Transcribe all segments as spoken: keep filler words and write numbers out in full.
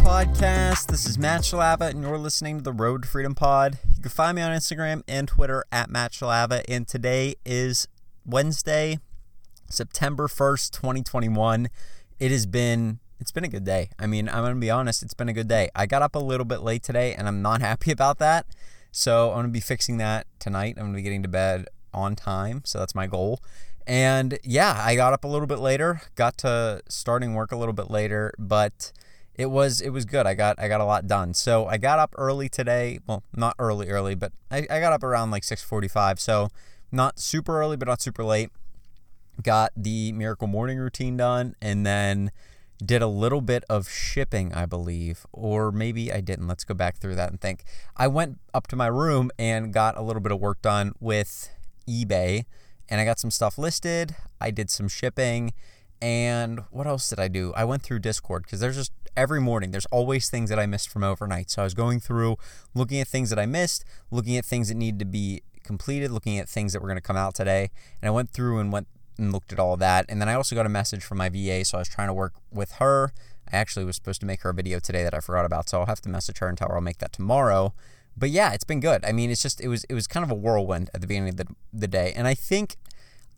podcast. This is Matchlava, and you're listening to the Road to Freedom Pod. You can find me on Instagram and Twitter at Matchlava, and today is Wednesday, September first, twenty twenty-one. It has been, it's been a good day. I mean, I'm going to be honest, it's been a good day. I got up a little bit late today, and I'm not happy about that, so I'm going to be fixing that tonight. I'm going to be getting to bed on time, so that's my goal. And yeah, I got up a little bit later, got to starting work a little bit later, but it was it was good. I got I got a lot done. So I got up early today. Well, not early early, but I, I got up around like six forty-five. So not super early, but not super late. Got the Miracle Morning routine done, and then did a little bit of shipping, I believe, or maybe I didn't. Let's go back through that and think. I went up to my room and got a little bit of work done with eBay, and I got some stuff listed. I did some shipping. And what else did I do? I went through Discord because there's just every morning, there's always things that I missed from overnight. So I was going through, looking at things that I missed, looking at things that need to be completed, looking at things that were going to come out today. And I went through and went and looked at all that. And then I also got a message from my V A. So I was trying to work with her. I actually was supposed to make her a video today that I forgot about. So I'll have to message her and tell her I'll make that tomorrow. But yeah, it's been good. I mean, it's just, it was, it was kind of a whirlwind at the beginning of the, the day. And I think,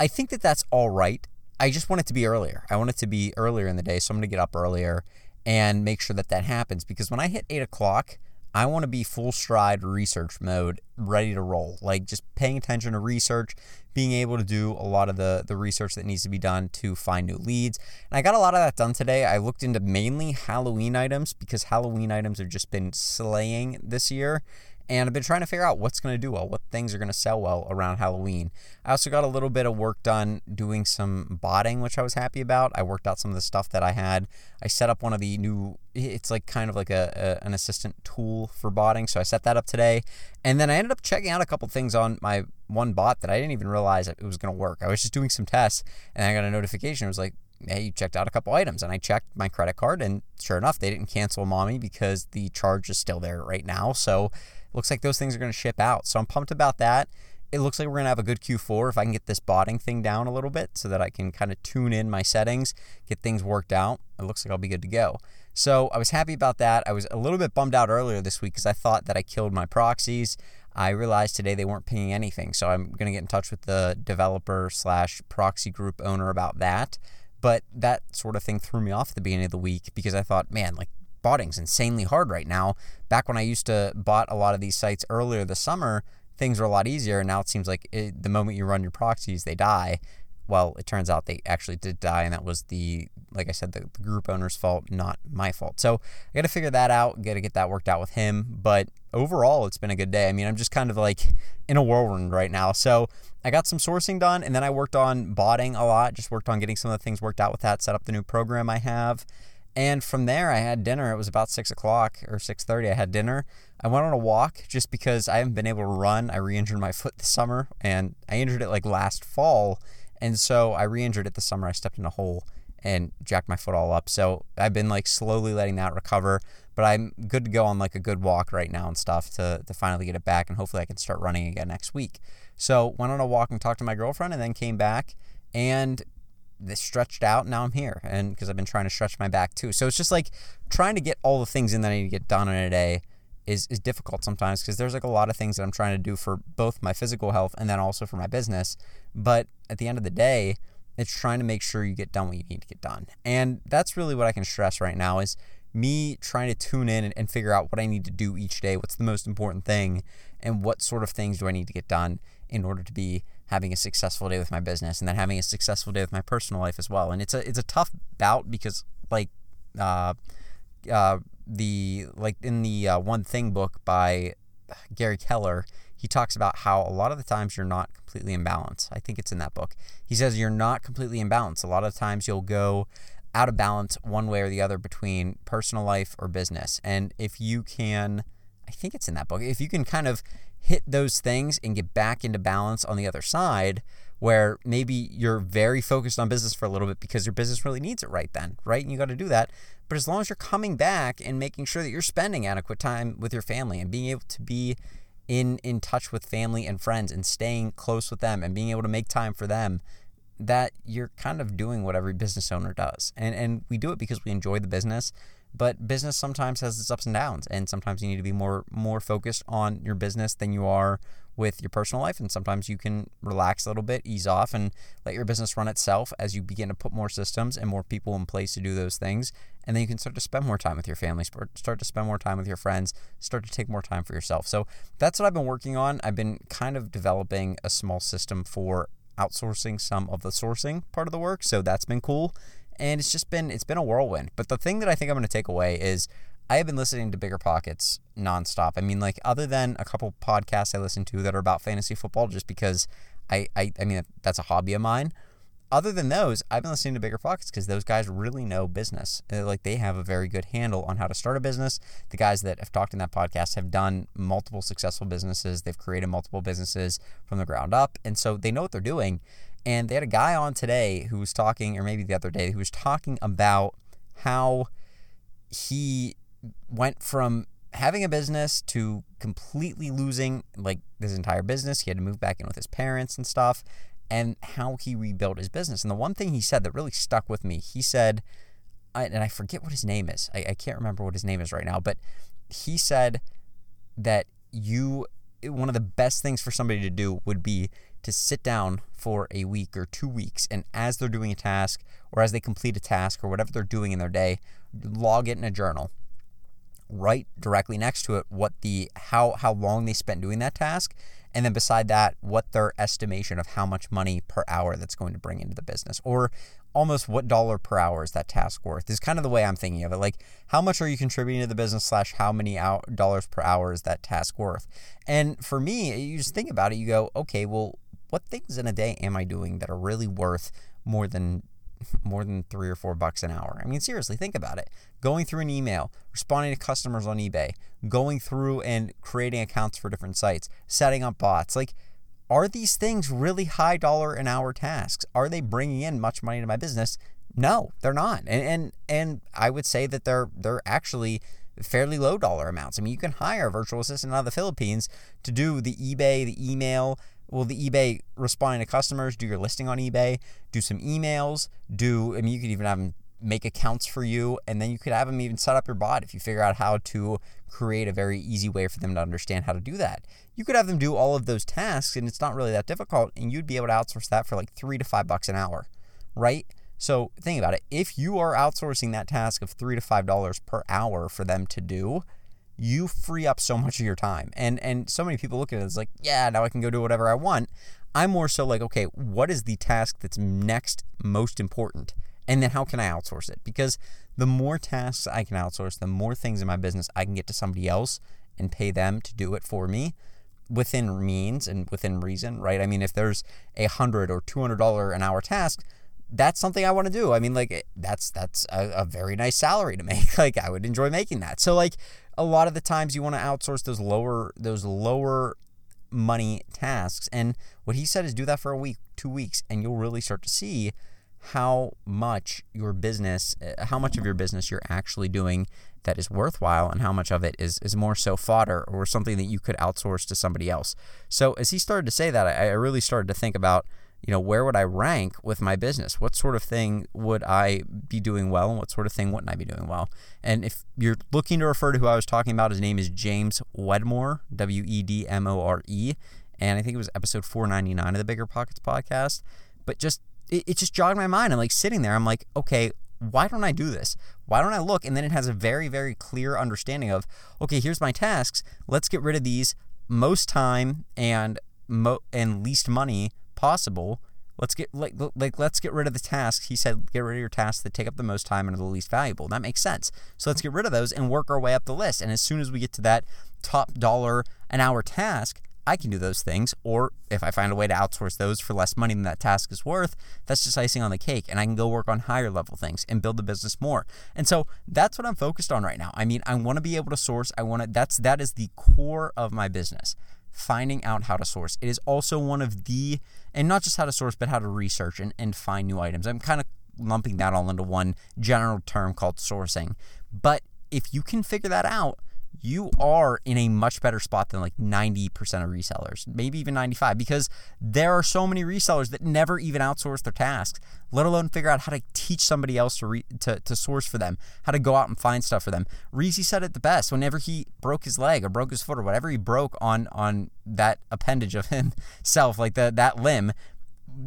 I think that that's all right. I just want it to be earlier. I want it to be earlier in the day, so I'm going to get up earlier and make sure that that happens, because when I hit eight o'clock, I want to be full stride research mode, ready to roll, like just paying attention to research, being able to do a lot of the, the research that needs to be done to find new leads. And I got a lot of that done today. I looked into mainly Halloween items, because Halloween items have just been slaying this year. And I've been trying to figure out what's going to do well, what things are going to sell well around Halloween. I also got a little bit of work done doing some botting, which I was happy about. I worked out some of the stuff that I had. I set up one of the new, it's like kind of like a, a an assistant tool for botting. So I set that up today. And then I ended up checking out a couple things on my one bot that I didn't even realize it was going to work. I was just doing some tests and I got a notification. It was like, hey, you checked out a couple items. And I checked my credit card, and sure enough, they didn't cancel mommy because the charge is still there right now. So looks like those things are going to ship out. So I'm pumped about that. It looks like we're going to have a good Q four if I can get this botting thing down a little bit so that I can kind of tune in my settings, get things worked out. It looks like I'll be good to go. So I was happy about that. I was a little bit bummed out earlier this week because I thought that I killed my proxies. I realized today they weren't pinging anything. So I'm going to get in touch with the developer slash proxy group owner about that. But that sort of thing threw me off at the beginning of the week because I thought, man, like, botting's insanely hard right now. Back when I used to bot a lot of these sites earlier this summer, things were a lot easier. And now it seems like it, the moment you run your proxies, they die. Well, it turns out they actually did die. And that was the, like I said, the, the group owner's fault, not my fault. So I got to figure that out, got to get that worked out with him. But overall, it's been a good day. I mean, I'm just kind of like in a whirlwind right now. So I got some sourcing done, and then I worked on botting a lot, just worked on getting some of the things worked out with that, set up the new program I have. And from there, I had dinner. It was about six o'clock or six thirty. I had dinner. I went on a walk just because I haven't been able to run. I re-injured my foot this summer, and I injured it like last fall. And so I re-injured it this summer. I stepped in a hole and jacked my foot all up. So I've been like slowly letting that recover. But I'm good to go on like a good walk right now and stuff to, to finally get it back. And hopefully I can start running again next week. So went on a walk and talked to my girlfriend, and then came back and this stretched out. Now I'm here, and because I've been trying to stretch my back too. So it's just like trying to get all the things in that I need to get done in a day is, is difficult sometimes, because there's like a lot of things that I'm trying to do for both my physical health and then also for my business. But at the end of the day, it's trying to make sure you get done what you need to get done. And that's really what I can stress right now is me trying to tune in and, and figure out what I need to do each day, what's the most important thing, and what sort of things do I need to get done in order to be having a successful day with my business, and then having a successful day with my personal life as well. And it's a it's a tough bout, because like uh, uh, the like in the uh, One Thing book by Gary Keller, he talks about how a lot of the times you're not completely in balance. I think it's in that book. He says you're not completely in balance. A lot of times you'll go out of balance one way or the other between personal life or business. And if you can, I think it's in that book, if you can kind of hit those things and get back into balance on the other side, where maybe you're very focused on business for a little bit because your business really needs it right then, right? And you got to do that. But as long as you're coming back and making sure that you're spending adequate time with your family and being able to be in, in touch with family and friends and staying close with them and being able to make time for them, that you're kind of doing what every business owner does. And, and we do it because we enjoy the business, But business sometimes has its ups and downs, and sometimes you need to be more more focused on your business than you are with your personal life. And sometimes you can relax a little bit, ease off, and let your business run itself as you begin to put more systems and more people in place to do those things. And then you can start to spend more time with your family, start to spend more time with your friends, start to take more time for yourself. So that's what I've been working on. I've been kind of developing a small system for outsourcing some of the sourcing part of the work. So that's been cool. And it's just been, it's been a whirlwind. But the thing that I think I'm going to take away is I have been listening to BiggerPockets nonstop. I mean, like, other than a couple podcasts I listen to that are about fantasy football, just because I, I, I mean, that's a hobby of mine. Other than those, I've been listening to BiggerPockets because those guys really know business. Like, they have a very good handle on how to start a business. The guys that have talked in that podcast have done multiple successful businesses. They've created multiple businesses from the ground up. And so they know what they're doing. And they had a guy on today who was talking, or maybe the other day, who was talking about how he went from having a business to completely losing, like, his entire business. He had to move back in with his parents and stuff, and how he rebuilt his business. And the one thing he said that really stuck with me, he said, I, and I forget what his name is. I, I can't remember what his name is right now, but he said that you, one of the best things for somebody to do would be to sit down for a week or two weeks, and as they're doing a task or as they complete a task or whatever they're doing in their day, log it in a journal. Write directly next to it what the how how long they spent doing that task, and then beside that, what their estimation of how much money per hour that's going to bring into the business, or almost what dollar per hour is that task worth. This is kind of the way I'm thinking of it. Like, how much are you contributing to the business slash how many dollars per hour is that task worth? And for me, you just think about it. You go, okay, well, what things in a day am I doing that are really worth more than more than three or four bucks an hour? I mean, seriously, think about it. Going through an email, responding to customers on eBay, going through and creating accounts for different sites, setting up bots. Like, are these things really high dollar an hour tasks? Are they bringing in much money to my business? No, they're not. And and and I would say that they're they're actually fairly low dollar amounts. I mean, you can hire a virtual assistant out of the Philippines to do the eBay, the email, Well, the eBay responding to customers, do your listing on eBay, do some emails, do, I mean, you could even have them make accounts for you, and then you could have them even set up your bot if you figure out how to create a very easy way for them to understand how to do that. You could have them do all of those tasks, and it's not really that difficult, and you'd be able to outsource that for like three to five bucks an hour, right? So think about it. If you are outsourcing that task of three to five dollars per hour for them to do, you free up so much of your time. And and so many people look at it as like, yeah, now I can go do whatever I want. I'm more so like, okay, what is the task that's next most important? And then how can I outsource it? Because the more tasks I can outsource, the more things in my business I can get to somebody else and pay them to do it for me within means and within reason, right? I mean, if there's a one hundred dollars or two hundred dollars an hour task, that's something I want to do. I mean, like, that's that's a, a very nice salary to make. Like, I would enjoy making that. So, like, a lot of the times you want to outsource those lower those lower money tasks. And what he said is do that for a week, two weeks, and you'll really start to see how much your business, how much of your business you're actually doing that is worthwhile, and how much of it is, is more so fodder or something that you could outsource to somebody else. So as he started to say that, I, I really started to think about, you know, where would I rank with my business? What sort of thing would I be doing well, and what sort of thing wouldn't I be doing well? And if you're looking to refer to who I was talking about, his name is James Wedmore, W E D M O R E, and I think it was episode four ninety-nine of the BiggerPockets podcast. But just it, it just jogged my mind. I'm like sitting there, I'm like, okay, why don't I do this? Why don't I look? And then it has a very, very clear understanding of, okay, here's my tasks. Let's get rid of these most time and mo- and least money possible. Let's get like like let's get rid of the tasks. He said, get rid of your tasks that take up the most time and are the least valuable. That makes sense. So let's get rid of those and work our way up the list. And as soon as we get to that top dollar an hour task, I can do those things. Or if I find a way to outsource those for less money than that task is worth, that's just icing on the cake. And I can go work on higher level things and build the business more. And so that's what I'm focused on right now. I mean, I want to be able to source. I want to, that's, that is the core of my business. Finding out how to source. It is also one of the, and not just how to source, but how to research and, and find new items. I'm kind of lumping that all into one general term called sourcing. But if you can figure that out, you are in a much better spot than like ninety percent of resellers, maybe even ninety-five, because there are so many resellers that never even outsource their tasks, let alone figure out how to teach somebody else to re- to, to source for them, how to go out and find stuff for them. Reezy said it the best. Whenever he broke his leg or broke his foot or whatever he broke on on that appendage of himself, like the, that limb,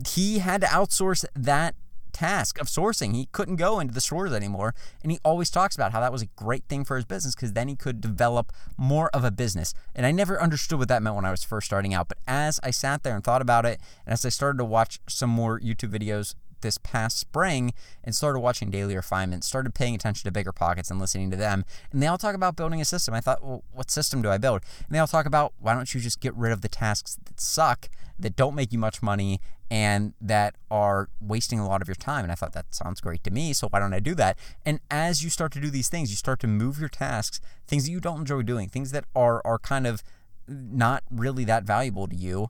he had to outsource that task of sourcing. He couldn't go into the stores anymore, and he always talks about how that was a great thing for his business because then he could develop more of a business. And I never understood what that meant when I was first starting out, but as I sat there and thought about it, and as I started to watch some more YouTube videos this past spring and started watching Daily Refinement, started paying attention to BiggerPockets and listening to them, and they all talk about building a system. I thought, well, what system do I build? And they all talk about, why don't you just get rid of the tasks that suck, that don't make you much money, and that are wasting a lot of your time. And I thought, that sounds great to me, so why don't I do that? And as you start to do these things, you start to move your tasks, things that you don't enjoy doing, things that are are kind of not really that valuable to you,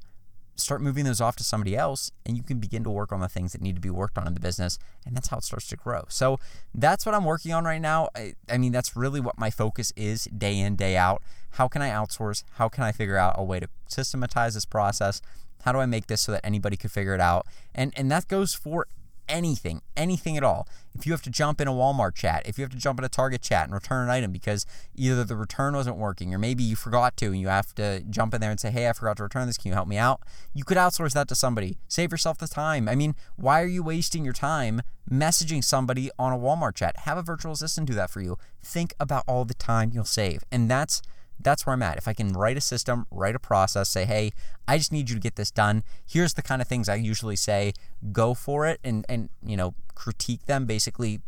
start moving those off to somebody else, and you can begin to work on the things that need to be worked on in the business, and that's how it starts to grow. So that's what I'm working on right now. I, I mean, that's really what my focus is day in, day out. How can I outsource? How can I figure out a way to systematize this process? How do I make this so that anybody could figure it out? And and that goes for anything, anything at all. If you have to jump in a Walmart chat, if you have to jump in a Target chat and return an item because either the return wasn't working or maybe you forgot to and you have to jump in there and say, hey, I forgot to return this, can you help me out? You could outsource that to somebody. Save yourself the time. I mean, why are you wasting your time messaging somebody on a Walmart chat? Have a virtual assistant do that for you. Think about all the time you'll save. And that's That's where I'm at. If I can write a system, write a process, say, hey, I just need you to get this done. Here's the kind of things I usually say, go for it, and, and you know, critique them basically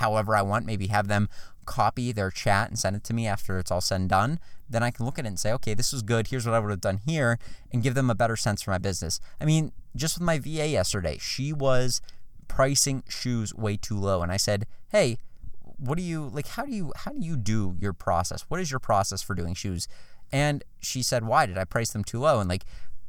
however I want. Maybe have them copy their chat and send it to me after it's all said and done. Then I can look at it and say, okay, this was good. Here's what I would have done here, and give them a better sense for my business. I mean, just with my V A yesterday, she was pricing shoes way too low. And I said, hey, what do you like? How do you how do you do your process? What is your process for doing shoes? And she said, why did I price them too low? And like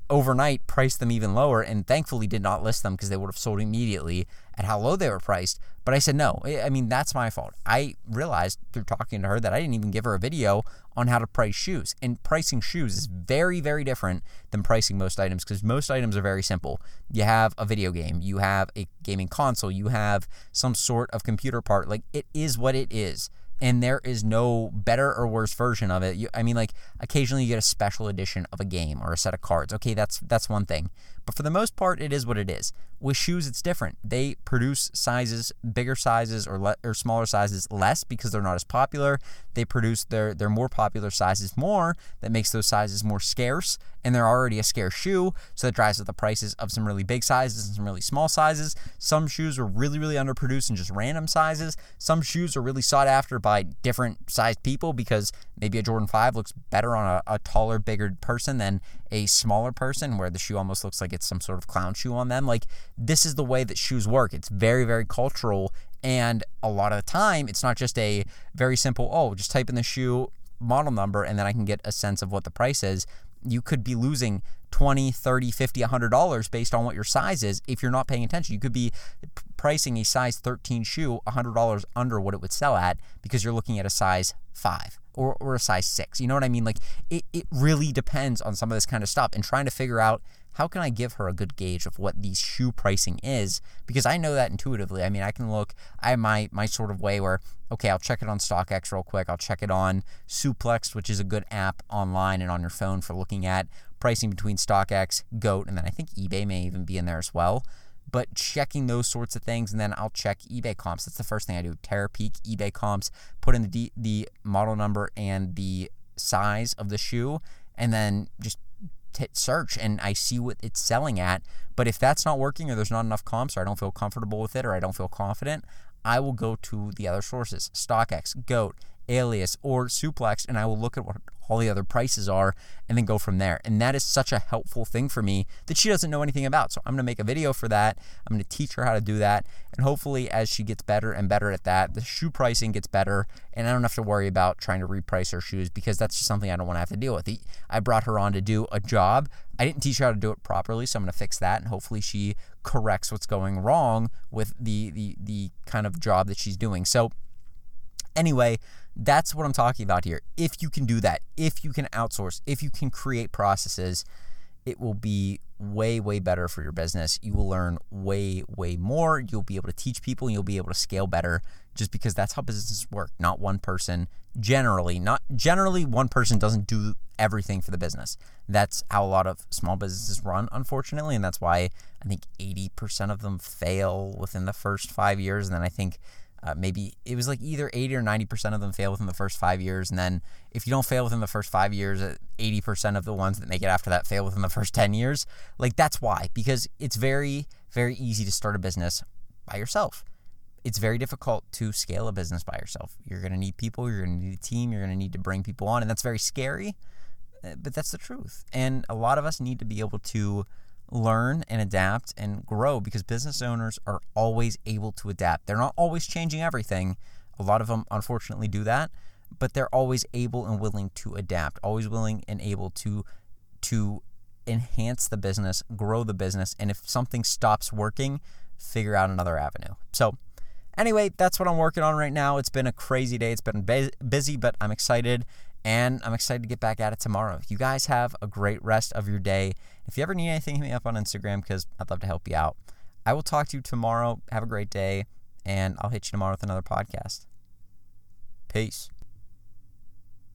overnight, priced them even lower, and thankfully did not list them because they would have sold immediately at how low they were priced. But I said, no, I mean, that's my fault. I realized through talking to her that I didn't even give her a video on how to price shoes. And pricing shoes is very, very different than pricing most items, because most items are very simple. You have a video game, you have a gaming console, you have some sort of computer part. Like, it is what it is. And there is no better or worse version of it. You, I mean, like, occasionally you get a special edition of a game or a set of cards. Okay, that's that's one thing. But for the most part, it is what it is. With shoes, it's different. They produce sizes, bigger sizes or le- or smaller sizes less because they're not as popular. They produce their, their more popular sizes more. That makes those sizes more scarce, and they're already a scarce shoe, so that drives up the prices of some really big sizes and some really small sizes. Some shoes were really, really underproduced in just random sizes. Some shoes are really sought after by different sized people because maybe a Jordan five looks better on a, a taller, bigger person than a smaller person, where the shoe almost looks like it's some sort of clown shoe on them. Like, this is the way that shoes work. It's very, very cultural, and a lot of the time, it's not just a very simple, oh, just type in the shoe model number, and then I can get a sense of what the price is. You could be losing twenty, thirty, fifty, one hundred dollars based on what your size is if you're not paying attention. You could be pricing a size thirteen shoe one hundred dollars under what it would sell at because you're looking at a size five or, or a size six. You know what I mean? Like, it, it really depends on some of this kind of stuff, and trying to figure out, how can I give her a good gauge of what these shoe pricing is? Because I know that intuitively. I mean, I can look, I have my, my sort of way where, okay, I'll check it on StockX real quick. I'll check it on Suplex, which is a good app online and on your phone for looking at pricing between StockX, GOAT, and then I think eBay may even be in there as well. But checking those sorts of things, and then I'll check eBay comps. That's the first thing I do. Terapeak, eBay comps, put in the D, the model number and the size of the shoe, and then just hit search, and I see what it's selling at. But if that's not working, or there's not enough comps, or I don't feel comfortable with it, or I don't feel confident, I will go to the other sources, StockX, GOAT, Alias, or Suplex, and I will look at what all the other prices are and then go from there. And that is such a helpful thing for me that she doesn't know anything about. So I'm going to make a video for that. I'm going to teach her how to do that. And hopefully as she gets better and better at that, the shoe pricing gets better, and I don't have to worry about trying to reprice her shoes, because that's just something I don't want to have to deal with. I brought her on to do a job. I didn't teach her how to do it properly, so I'm going to fix that, and hopefully she corrects what's going wrong with the the the kind of job that she's doing. So Anyway, that's what I'm talking about here. If you can do that, if you can outsource, if you can create processes, it will be way, way better for your business. You will learn way, way more. You'll be able to teach people and you'll be able to scale better, just because that's how businesses work. Not one person generally, not generally one person doesn't do everything for the business. That's how a lot of small businesses run, unfortunately. And that's why I think eighty percent of them fail within the first five years. And then I think Uh, maybe it was like either eighty or ninety percent of them fail within the first five years. And then if you don't fail within the first five years, eighty percent of the ones that make it after that fail within the first ten years. Like, that's why, because it's very, very easy to start a business by yourself. It's very difficult to scale a business by yourself. You're going to need people, you're going to need a team, you're going to need to bring people on. And that's very scary, but that's the truth. And a lot of us need to be able to learn and adapt and grow, because business owners are always able to adapt. They're not always changing everything. A lot of them, unfortunately, do that, but they're always able and willing to adapt, always willing and able to to enhance the business, grow the business, and if something stops working, figure out another avenue. So anyway, that's what I'm working on right now. It's been a crazy day. It's been busy, but I'm excited. And I'm excited to get back at it tomorrow. You guys have a great rest of your day. If you ever need anything, hit me up on Instagram, because I'd love to help you out. I will talk to you tomorrow. Have a great day. And I'll hit you tomorrow with another podcast. Peace.